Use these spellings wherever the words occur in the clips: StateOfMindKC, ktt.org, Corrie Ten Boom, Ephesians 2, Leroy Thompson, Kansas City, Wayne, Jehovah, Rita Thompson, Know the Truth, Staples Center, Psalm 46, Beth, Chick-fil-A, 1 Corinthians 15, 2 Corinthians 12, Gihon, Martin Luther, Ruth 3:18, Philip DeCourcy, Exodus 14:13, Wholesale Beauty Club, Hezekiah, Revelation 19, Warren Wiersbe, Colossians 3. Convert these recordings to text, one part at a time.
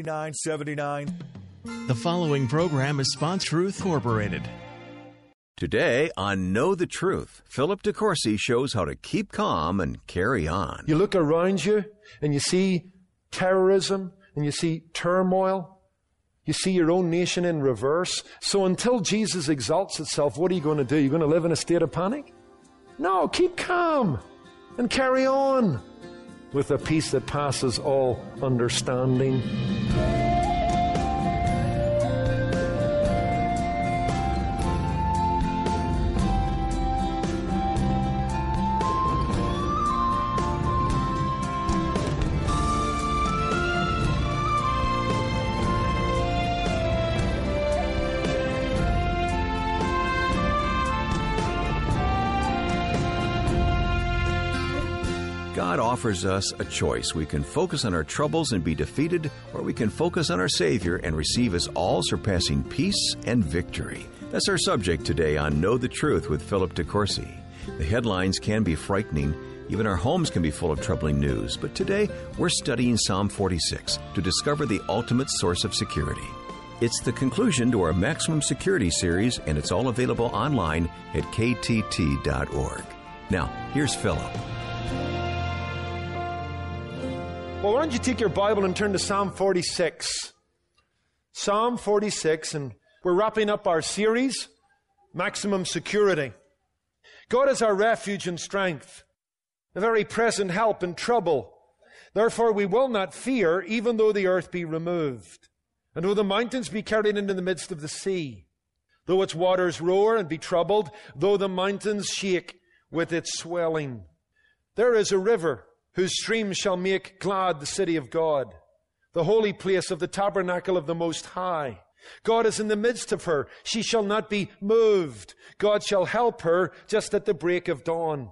979. The following program is sponsored by Truth Incorporated. Today on Know the Truth, Philip DeCourcy shows how to keep calm and carry on. You look around you and you see terrorism and you see turmoil. You see your own nation in reverse. So until Jesus exalts itself, what are you going to do? You're going to live in a state of panic? No, keep calm and carry on with a peace that passes all understanding. God offers us a choice. We can focus on our troubles and be defeated, or we can focus on our Savior and receive His all-surpassing peace and victory. That's our subject today on Know the Truth with Philip DeCourcy. The headlines can be frightening. Even our homes can be full of troubling news. But today, we're studying Psalm 46 to discover the ultimate source of security. It's the conclusion to our Maximum Security series, and it's all available online at ktt.org. Now, here's Philip. Well, why don't you take your Bible and turn to Psalm 46. Psalm 46, and we're wrapping up our series, Maximum Security. God is our refuge and strength, a very present help in trouble. Therefore we will not fear, even though the earth be removed, and though the mountains be carried into the midst of the sea, though its waters roar and be troubled, though the mountains shake with its swelling. There is a river whose streams shall make glad the city of God, the holy place of the tabernacle of the Most High. God is in the midst of her. She shall not be moved. God shall help her just at the break of dawn.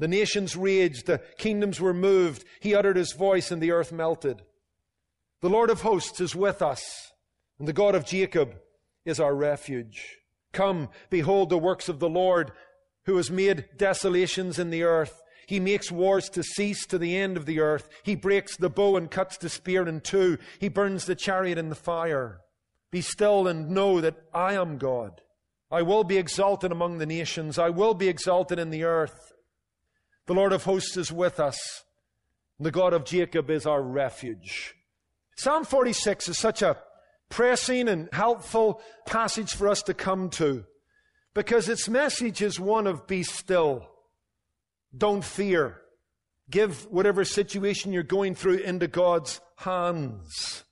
The nations raged, the kingdoms were moved. He uttered His voice and the earth melted. The Lord of hosts is with us, and the God of Jacob is our refuge. Come, behold the works of the Lord, who has made desolations in the earth. He makes wars to cease to the end of the earth. He breaks the bow and cuts the spear in two. He burns the chariot in the fire. Be still and know that I am God. I will be exalted among the nations. I will be exalted in the earth. The Lord of hosts is with us. The God of Jacob is our refuge. Psalm 46 is such a pressing and helpful passage for us to come to, because its message is one of be still. Don't fear. Give whatever situation you're going through into God's hands.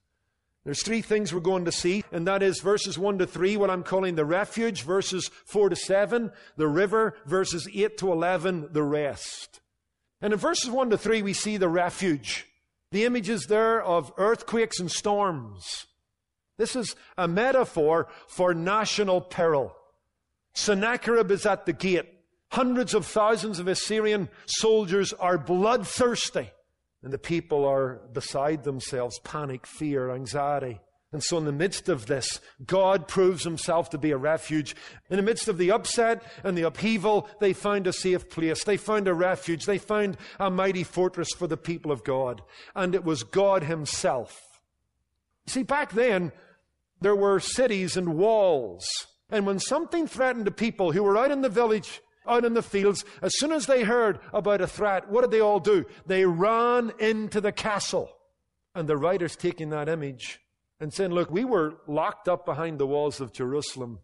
There's three things we're going to see, and that is verses 1 to 3, what I'm calling the refuge, verses 4 to 7, the river, verses 8 to 11, the rest. And in verses 1 to 3, we see the refuge. The images there of earthquakes and storms. This is a metaphor for national peril. Sennacherib is at the gate. Hundreds of thousands of Assyrian soldiers are bloodthirsty, and the people are beside themselves, panic, fear, anxiety. And so in the midst of this, God proves Himself to be a refuge. In the midst of the upset and the upheaval, they find a safe place. They found a refuge. They found a mighty fortress for the people of God. And it was God Himself. See, back then, there were cities and walls. And when something threatened the people who were out in the village, out in the fields, as soon as they heard about a threat, what did they all do? They ran into the castle. And the writer's taking that image and saying, look, we were locked up behind the walls of Jerusalem,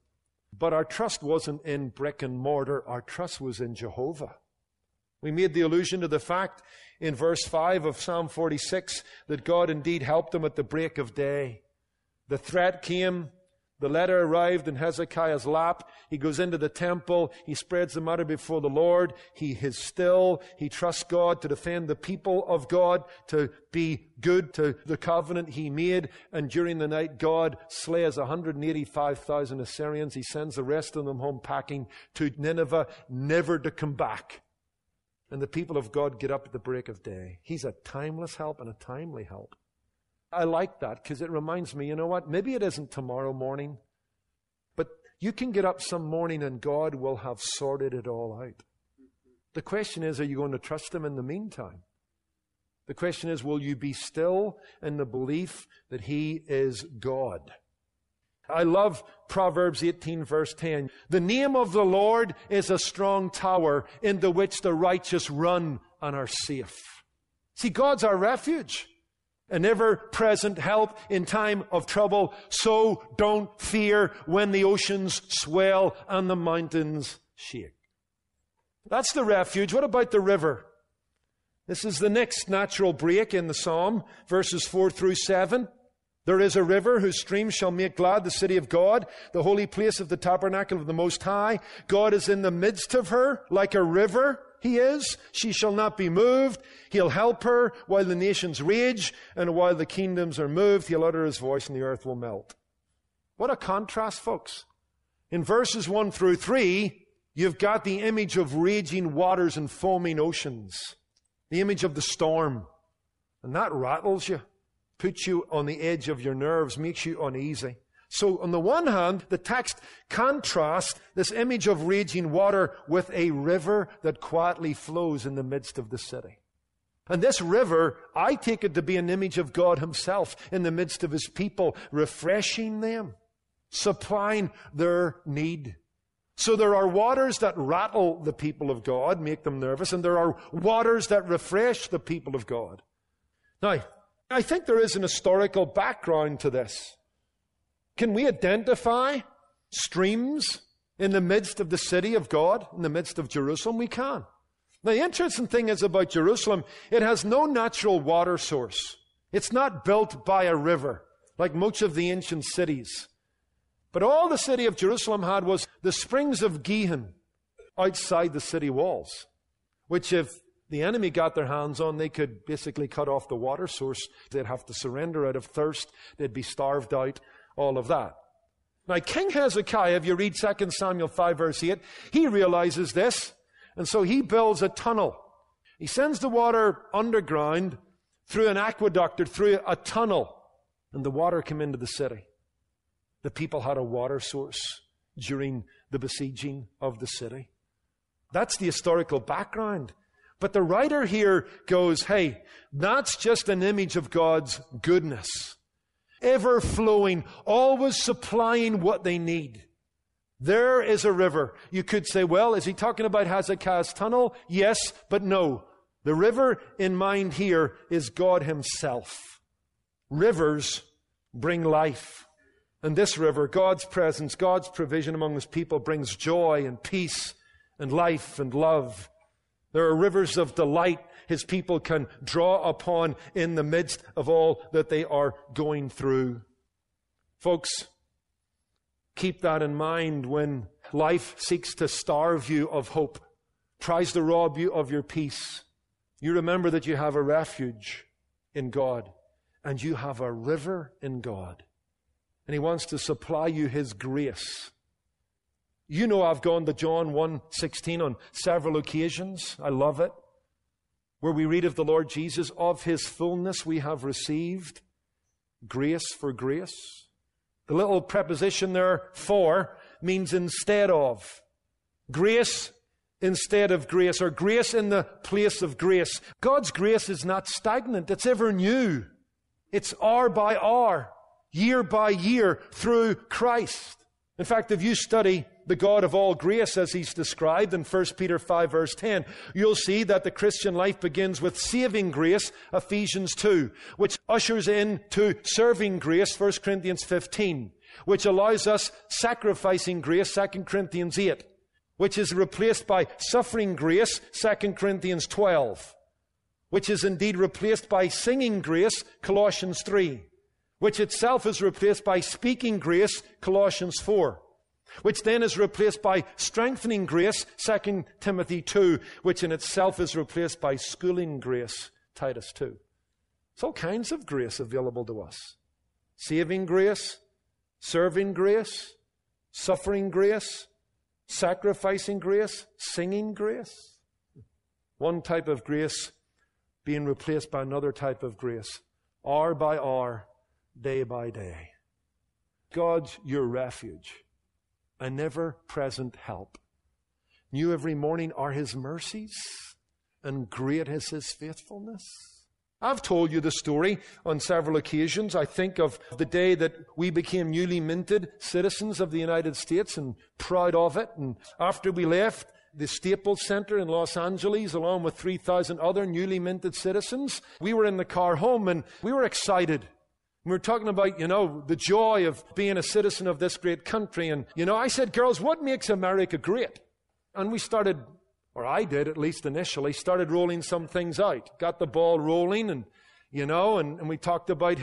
but our trust wasn't in brick and mortar. Our trust was in Jehovah. We made the allusion to the fact in verse 5 of Psalm 46 that God indeed helped them at the break of day. The threat came, The letter arrived in Hezekiah's lap. He goes into the temple. He spreads the matter before the Lord. He is still. He trusts God to defend the people of God, to be good to the covenant he made. And during the night, God slays 185,000 Assyrians. He sends the rest of them home packing to Nineveh, never to come back. And the people of God get up at the break of day. He's a timeless help and a timely help. I like that because it reminds me, you know what, maybe it isn't tomorrow morning, but you can get up some morning and God will have sorted it all out. The question is, are you going to trust Him in the meantime? The question is, will you be still in the belief that He is God? I love Proverbs 18 verse 10. The name of the Lord is a strong tower into which the righteous run and are safe. See, God's our refuge. An ever-present help in time of trouble. So don't fear when the oceans swell and the mountains shake. That's the refuge. What about the river? This is the next natural break in the psalm, verses 4 through 7. There is a river whose stream shall make glad the city of God, the holy place of the tabernacle of the Most High. God is in the midst of her like a river. He is. She shall not be moved. He'll help her while the nations rage, and while the kingdoms are moved, He'll utter His voice and the earth will melt. What a contrast, folks. In verses 1 through 3, you've got the image of raging waters and foaming oceans, the image of the storm. And that rattles you, puts you on the edge of your nerves, makes you uneasy. So on the one hand, the text contrasts this image of raging water with a river that quietly flows in the midst of the city. And this river, I take it to be an image of God Himself in the midst of His people, refreshing them, supplying their need. So there are waters that rattle the people of God, make them nervous, and there are waters that refresh the people of God. Now, I think there is an historical background to this. Can we identify streams in the midst of the city of God, in the midst of Jerusalem? We can. Now, the interesting thing is about Jerusalem, it has no natural water source. It's not built by a river, like most of the ancient cities. But all the city of Jerusalem had was the springs of Gihon outside the city walls, which if the enemy got their hands on, they could basically cut off the water source. They'd have to surrender out of thirst. They'd be starved out. All of that. Now, King Hezekiah, if you read 2 Samuel 5 verse 8, he realizes this, and so he builds a tunnel. He sends the water underground through an aqueduct or through a tunnel, and the water came into the city. The people had a water source during the besieging of the city. That's the historical background. But the writer here goes, hey, that's just an image of God's goodness. Ever-flowing, always supplying what they need. There is a river. You could say, well, is he talking about Hezekiah's tunnel? Yes, but no. The river in mind here is God Himself. Rivers bring life. And this river, God's presence, God's provision among His people, brings joy and peace and life and love. There are rivers of delight His people can draw upon in the midst of all that they are going through. Folks, keep that in mind when life seeks to starve you of hope, tries to rob you of your peace. You remember that you have a refuge in God, and you have a river in God, and He wants to supply you His grace. You know, I've gone to John 1:16 on several occasions. I love it. Where we read of the Lord Jesus, of His fullness we have received grace for grace. The little preposition there, for, means instead of. Grace instead of grace, or grace in the place of grace. God's grace is not stagnant. It's ever new. It's hour by hour, year by year, through Christ. In fact, if you study the God of all grace as He's described in 1 Peter 5 verse 10, you'll see that the Christian life begins with saving grace, Ephesians 2, which ushers in to serving grace, 1 Corinthians 15, which allows us sacrificing grace, 2 Corinthians 8, which is replaced by suffering grace, 2 Corinthians 12, which is indeed replaced by singing grace, Colossians 3. which itself is replaced by speaking grace, Colossians 4, which then is replaced by strengthening grace, 2 Timothy 2, which in itself is replaced by schooling grace, Titus 2. There's all kinds of grace available to us. Saving grace, serving grace, suffering grace, sacrificing grace, singing grace. One type of grace being replaced by another type of grace, hour by hour, day by day. God's your refuge, an ever-present help. New every morning are His mercies, and great is His faithfulness. I've told you the story on several occasions, I think, of the day that we became newly minted citizens of the United States and proud of it. And after we left the Staples Center in Los Angeles, along with 3,000 other newly minted citizens, we were in the car home and we were excited. We were talking about, the joy of being a citizen of this great country. And, I said, girls, what makes America great? And we started, or I did at least initially, started rolling some things out. Got the ball rolling and, and we talked about,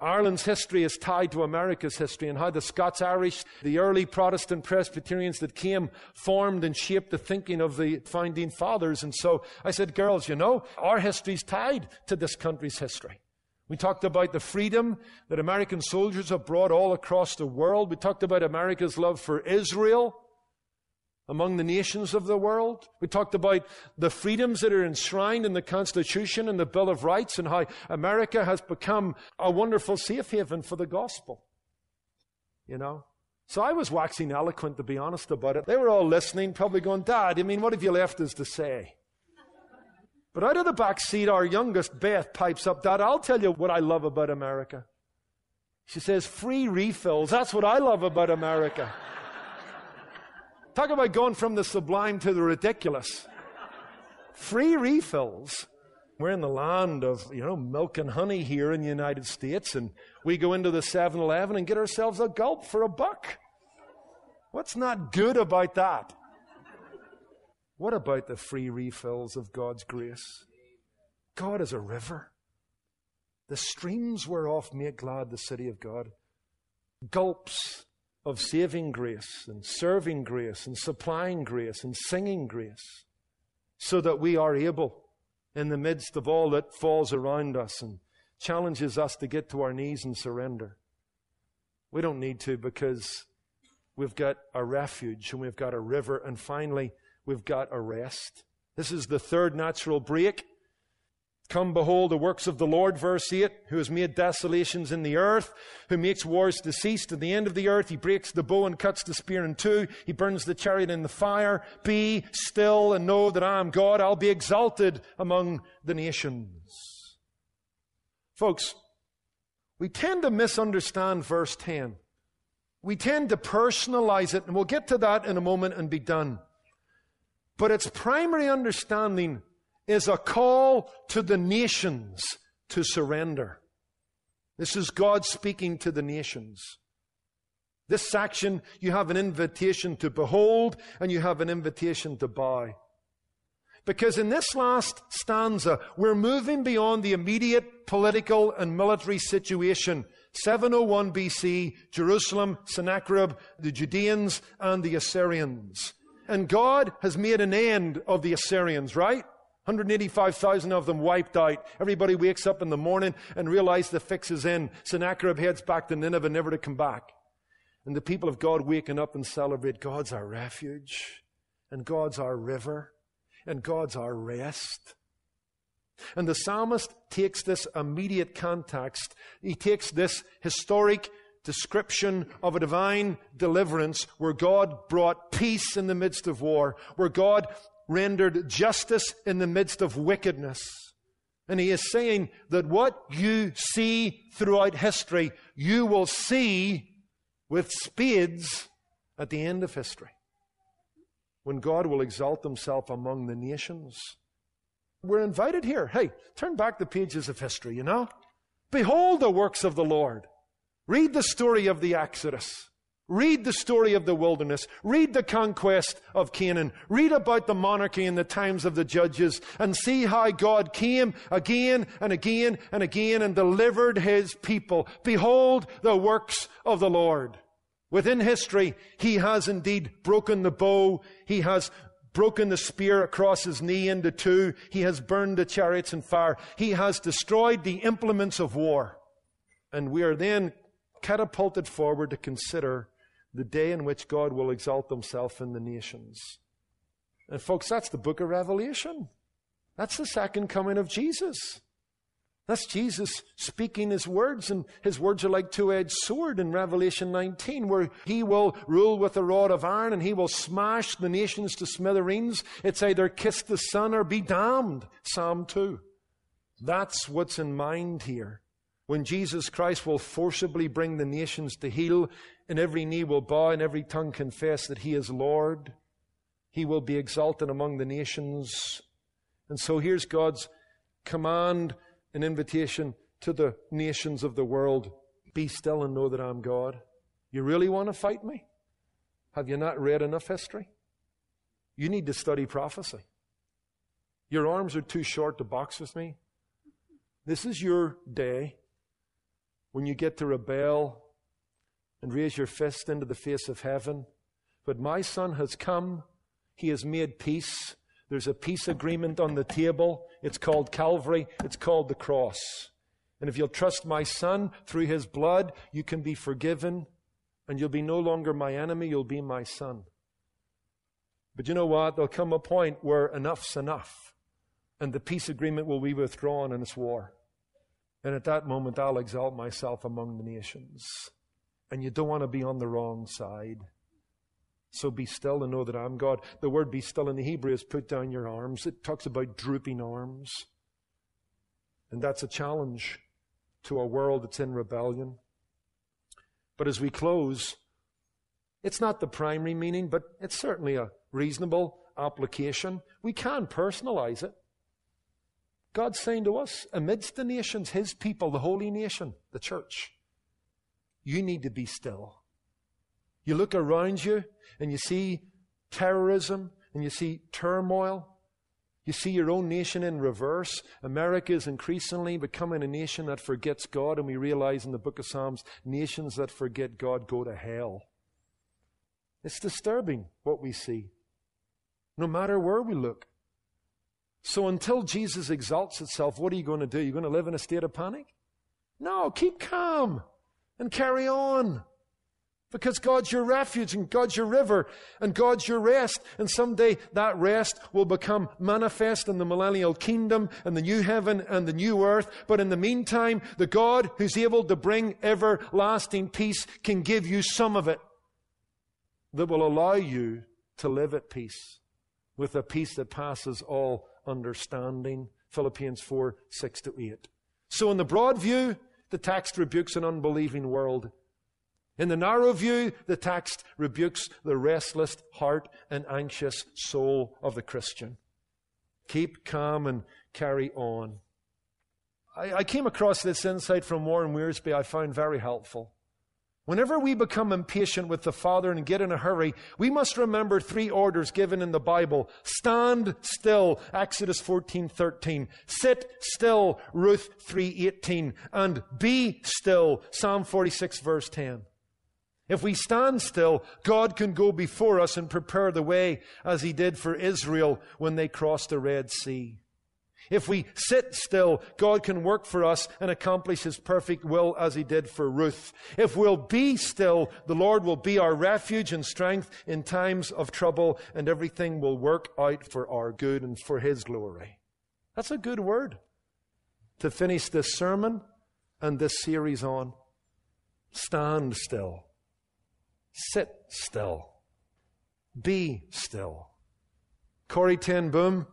Ireland's history is tied to America's history and how the Scots-Irish, the early Protestant Presbyterians that came, formed and shaped the thinking of the founding fathers. And so I said, girls, our history's tied to this country's history. We talked about the freedom that American soldiers have brought all across the world. We talked about America's love for Israel among the nations of the world. We talked about the freedoms that are enshrined in the Constitution and the Bill of Rights and how America has become a wonderful safe haven for the gospel. So I was waxing eloquent, to be honest about it. They were all listening, probably going, Dad, what have you left us to say? But out of the back seat, our youngest, Beth, pipes up, Dad, I'll tell you what I love about America. She says, free refills. That's what I love about America. Talk about going from the sublime to the ridiculous. Free refills. We're in the land of, milk and honey here in the United States, and we go into the 7-Eleven and get ourselves a gulp for $1. What's not good about that? What about the free refills of God's grace? God is a river. The streams whereof make glad the city of God. Gulps of saving grace and serving grace and supplying grace and singing grace, so that we are able, in the midst of all that falls around us and challenges us, to get to our knees and surrender. We don't need to, because we've got a refuge and we've got a river, and finally, we've got a rest. This is the third natural break. Come, behold, the works of the Lord, verse 8, who has made desolations in the earth, who makes wars to cease to the end of the earth. He breaks the bow and cuts the spear in two. He burns the chariot in the fire. Be still and know that I am God. I'll be exalted among the nations. Folks, we tend to misunderstand verse 10. We tend to personalize it, and we'll get to that in a moment and be done. But its primary understanding is a call to the nations to surrender. This is God speaking to the nations. This section, you have an invitation to behold and you have an invitation to bow. Because in this last stanza, we're moving beyond the immediate political and military situation. 701 BC, Jerusalem, Sennacherib, the Judeans, and the Assyrians. And God has made an end of the Assyrians, right? 185,000 of them wiped out. Everybody wakes up in the morning and realizes the fix is in. Sennacherib heads back to Nineveh, never to come back. And the people of God waking up and celebrate, God's our refuge, and God's our river, and God's our rest. And the psalmist takes this immediate context. He takes this historic description of a divine deliverance where God brought peace in the midst of war, where God rendered justice in the midst of wickedness. And he is saying that what you see throughout history, you will see with spades at the end of history, when God will exalt himself among the nations. We're invited here. Hey, turn back the pages of history, Behold the works of the Lord. Read the story of the Exodus. Read the story of the wilderness. Read the conquest of Canaan. Read about the monarchy in the times of the judges and see how God came again and again and again and delivered His people. Behold the works of the Lord. Within history, He has indeed broken the bow. He has broken the spear across His knee into two. He has burned the chariots in fire. He has destroyed the implements of war. And we are then catapulted forward to consider the day in which God will exalt Himself in the nations. And folks, that's the book of Revelation. That's the second coming of Jesus. That's Jesus speaking His words, and His words are like two-edged sword in Revelation 19, where He will rule with a rod of iron and He will smash the nations to smithereens. It's either kiss the Son or be damned, Psalm 2. That's what's in mind here. When Jesus Christ will forcibly bring the nations to heel, and every knee will bow and every tongue confess that He is Lord, He will be exalted among the nations. And so here's God's command and invitation to the nations of the world. Be still and know that I'm God. You really want to fight me? Have you not read enough history? You need to study prophecy. Your arms are too short to box with me. This is your day when you get to rebel and raise your fist into the face of heaven. But my Son has come. He has made peace. There's a peace agreement on the table. It's called Calvary. It's called the cross. And if you'll trust my Son through His blood, you can be forgiven and you'll be no longer my enemy. You'll be my son. But you know what? There'll come a point where enough's enough and the peace agreement will be withdrawn and it's war. And at that moment, I'll exalt myself among the nations. And you don't want to be on the wrong side. So be still and know that I'm God. The word be still in the Hebrew is put down your arms. It talks about drooping arms. And that's a challenge to a world that's in rebellion. But as we close, it's not the primary meaning, but it's certainly a reasonable application. We can personalize it. God's saying to us, amidst the nations, His people, the holy nation, the church, you need to be still. You look around you and you see terrorism and you see turmoil. You see your own nation in reverse. America is increasingly becoming a nation that forgets God, and we realize in the book of Psalms, nations that forget God go to hell. It's disturbing what we see, no matter where we look. So until Jesus exalts itself, what are you going to do? You're going to live in a state of panic? No, keep calm and carry on. Because God's your refuge and God's your river and God's your rest. And someday that rest will become manifest in the millennial kingdom and the new heaven and the new earth. But in the meantime, the God who's able to bring everlasting peace can give you some of it that will allow you to live at peace with a peace that passes all understanding. Philippians 4:6-8. So in the broad view, the text rebukes an unbelieving world. In the narrow view, the text rebukes the restless heart and anxious soul of the Christian. Keep calm and carry on. I came across this insight from Warren Wiersbe I found very helpful. Whenever we become impatient with the Father and get in a hurry, we must remember three orders given in the Bible. Stand still, Exodus 14:13. Sit still, Ruth 3:18. And be still, Psalm 46, verse 10. If we stand still, God can go before us and prepare the way as He did for Israel when they crossed the Red Sea. If we sit still, God can work for us and accomplish His perfect will as He did for Ruth. If we'll be still, the Lord will be our refuge and strength in times of trouble, and everything will work out for our good and for His glory. That's a good word to finish this sermon and this series on. Stand still. Sit still. Be still. Corrie Ten Boom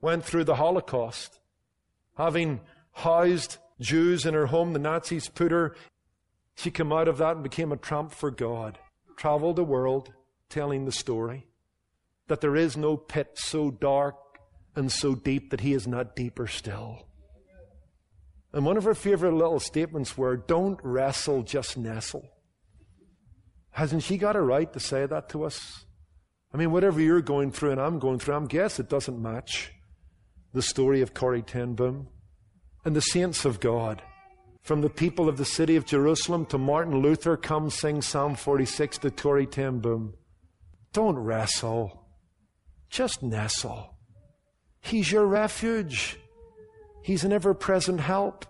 went through the Holocaust. Having housed Jews in her home, the Nazis put her. She came out of that and became a tramp for God. Traveled the world telling the story that there is no pit so dark and so deep that He is not deeper still. And one of her favorite little statements were, don't wrestle, just nestle. Hasn't she got a right to say that to us? I mean, whatever you're going through and I'm going through, I guess it doesn't match the story of Corrie Ten Boom and the saints of God. From the people of the city of Jerusalem to Martin Luther, come sing Psalm 46 to Corrie Ten Boom. Don't wrestle. Just nestle. He's your refuge. He's an ever-present help.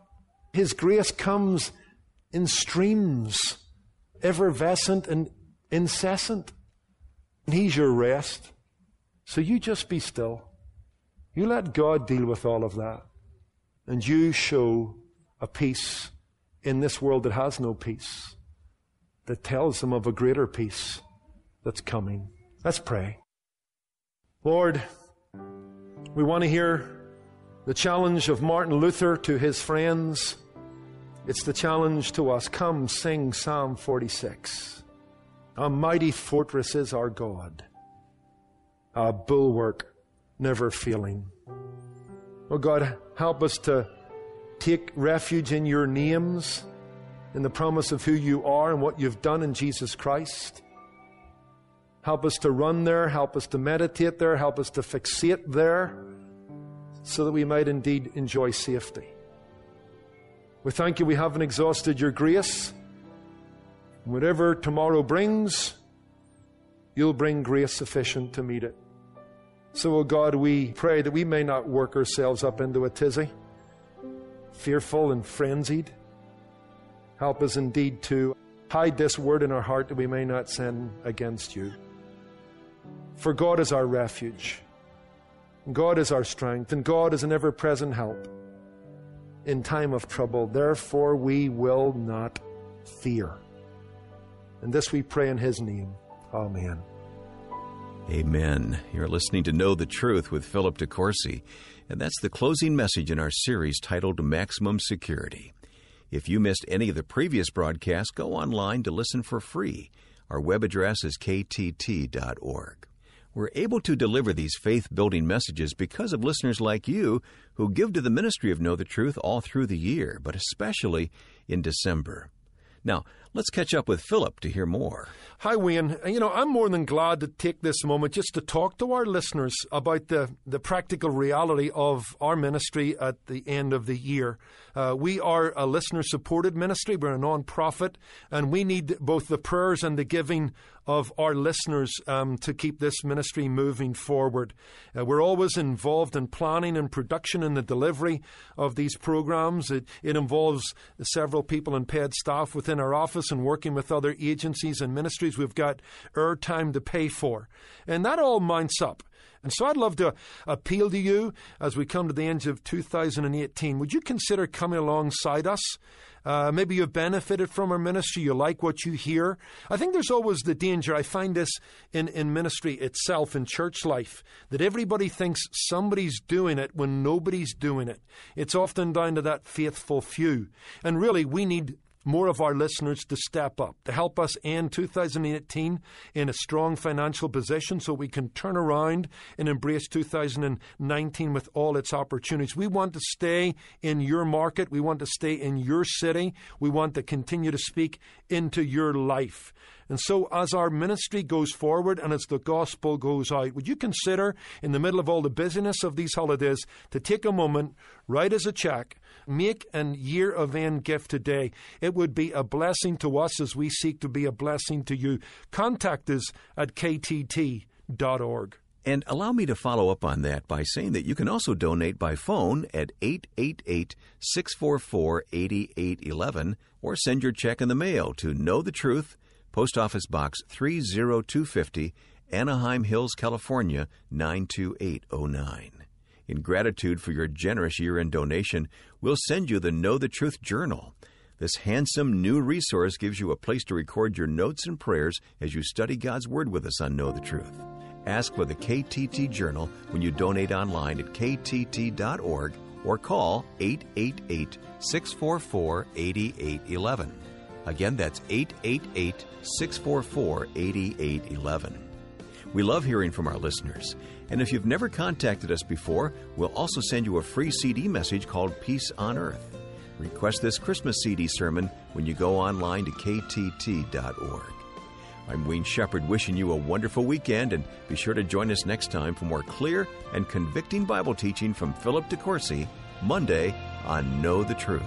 His grace comes in streams, effervescent and incessant. And He's your rest. So you just be still. You let God deal with all of that. And you show a peace in this world that has no peace, that tells them of a greater peace that's coming. Let's pray. Lord, we want to hear the challenge of Martin Luther to his friends. It's the challenge to us. Come sing Psalm 46. A mighty fortress is our God, a bulwark never failing. Oh God, help us to take refuge in your names, in the promise of who you are and what you've done in Jesus Christ. Help us to run there, help us to meditate there, help us to fixate there, so that we might indeed enjoy safety. We thank you we haven't exhausted your grace. Whatever tomorrow brings, you'll bring grace sufficient to meet it. So, oh God, we pray that we may not work ourselves up into a tizzy, fearful and frenzied. Help us indeed to hide this word in our heart that we may not sin against you. For God is our refuge, and God is our strength, and God is an ever-present help in time of trouble. Therefore, we will not fear. And this we pray in His name. Amen. Amen. You're listening to Know the Truth with Philip DeCourcy, and that's the closing message in our series titled Maximum Security. If you missed any of the previous broadcasts, go online to listen for free. Our web address is ktt.org. We're able to deliver these faith-building messages because of listeners like you who give to the ministry of Know the Truth all through the year, but especially in December. Now, let's catch up with Philip to hear more. Hi, Wayne. I'm more than glad to take this moment just to talk to our listeners about the practical reality of our ministry at the end of the year. We are a listener-supported ministry. We're a nonprofit, and we need both the prayers and the giving of our listeners to keep this ministry moving forward. We're always involved in planning and production and the delivery of these programs. It involves several people and paid staff within our office and working with other agencies and ministries. We've got airtime to pay for. And that all mounts up. And so I'd love to appeal to you as we come to the end of 2018. Would you consider coming alongside us? Maybe you've benefited from our ministry. You like what you hear. I think there's always the danger. I find this in ministry itself, in church life, that everybody thinks somebody's doing it when nobody's doing it. It's often down to that faithful few. And really, we need more of our listeners to step up, to help us end 2018 in a strong financial position so we can turn around and embrace 2019 with all its opportunities. We want to stay in your market. We want to stay in your city. We want to continue to speak into your life. And so as our ministry goes forward and as the gospel goes out, would you consider, in the middle of all the busyness of these holidays, to take a moment, write us a check, make an year-of-end gift today. It would be a blessing to us as we seek to be a blessing to you. Contact us at ktt.org. And allow me to follow up on that by saying that you can also donate by phone at 888-644-8811 or send your check in the mail to Know the Truth, Post Office Box 30250, Anaheim Hills, California, 92809. In gratitude for your generous year-end donation, we'll send you the Know the Truth Journal. This handsome new resource gives you a place to record your notes and prayers as you study God's Word with us on Know the Truth. Ask for the KTT Journal when you donate online at ktt.org or call 888-644-8811. Again, that's 888-644-8811. We love hearing from our listeners. And if you've never contacted us before, we'll also send you a free CD message called Peace on Earth. Request this Christmas CD sermon when you go online to ktt.org. I'm Wayne Shepherd wishing you a wonderful weekend, and be sure to join us next time for more clear and convicting Bible teaching from Philip DeCourcy, Monday on Know the Truth.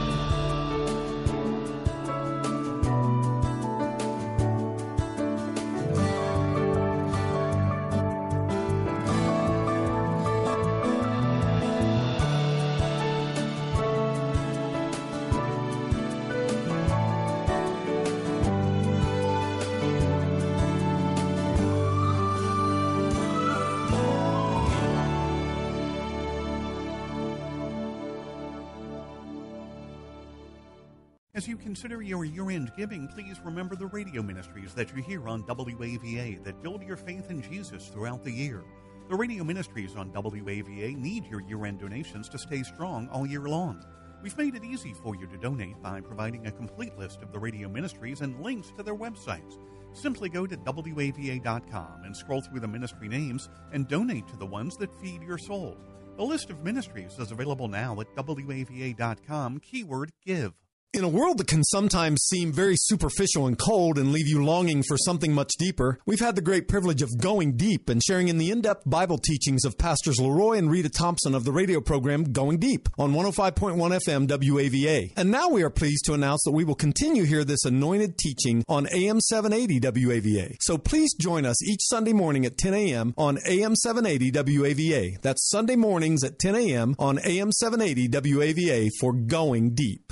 As you consider your year-end giving, please remember the radio ministries that you hear on WAVA that build your faith in Jesus throughout the year. The radio ministries on WAVA need your year-end donations to stay strong all year long. We've made it easy for you to donate by providing a complete list of the radio ministries and links to their websites. Simply go to WAVA.com and scroll through the ministry names and donate to the ones that feed your soul. The list of ministries is available now at WAVA.com, keyword give. In a world that can sometimes seem very superficial and cold and leave you longing for something much deeper, we've had the great privilege of going deep and sharing in the in-depth Bible teachings of Pastors Leroy and Rita Thompson of the radio program Going Deep on 105.1 FM WAVA. And now we are pleased to announce that we will continue here this anointed teaching on AM 780 WAVA. So please join us each Sunday morning at 10 a.m. on AM 780 WAVA. That's Sunday mornings at 10 a.m. on AM 780 WAVA for Going Deep.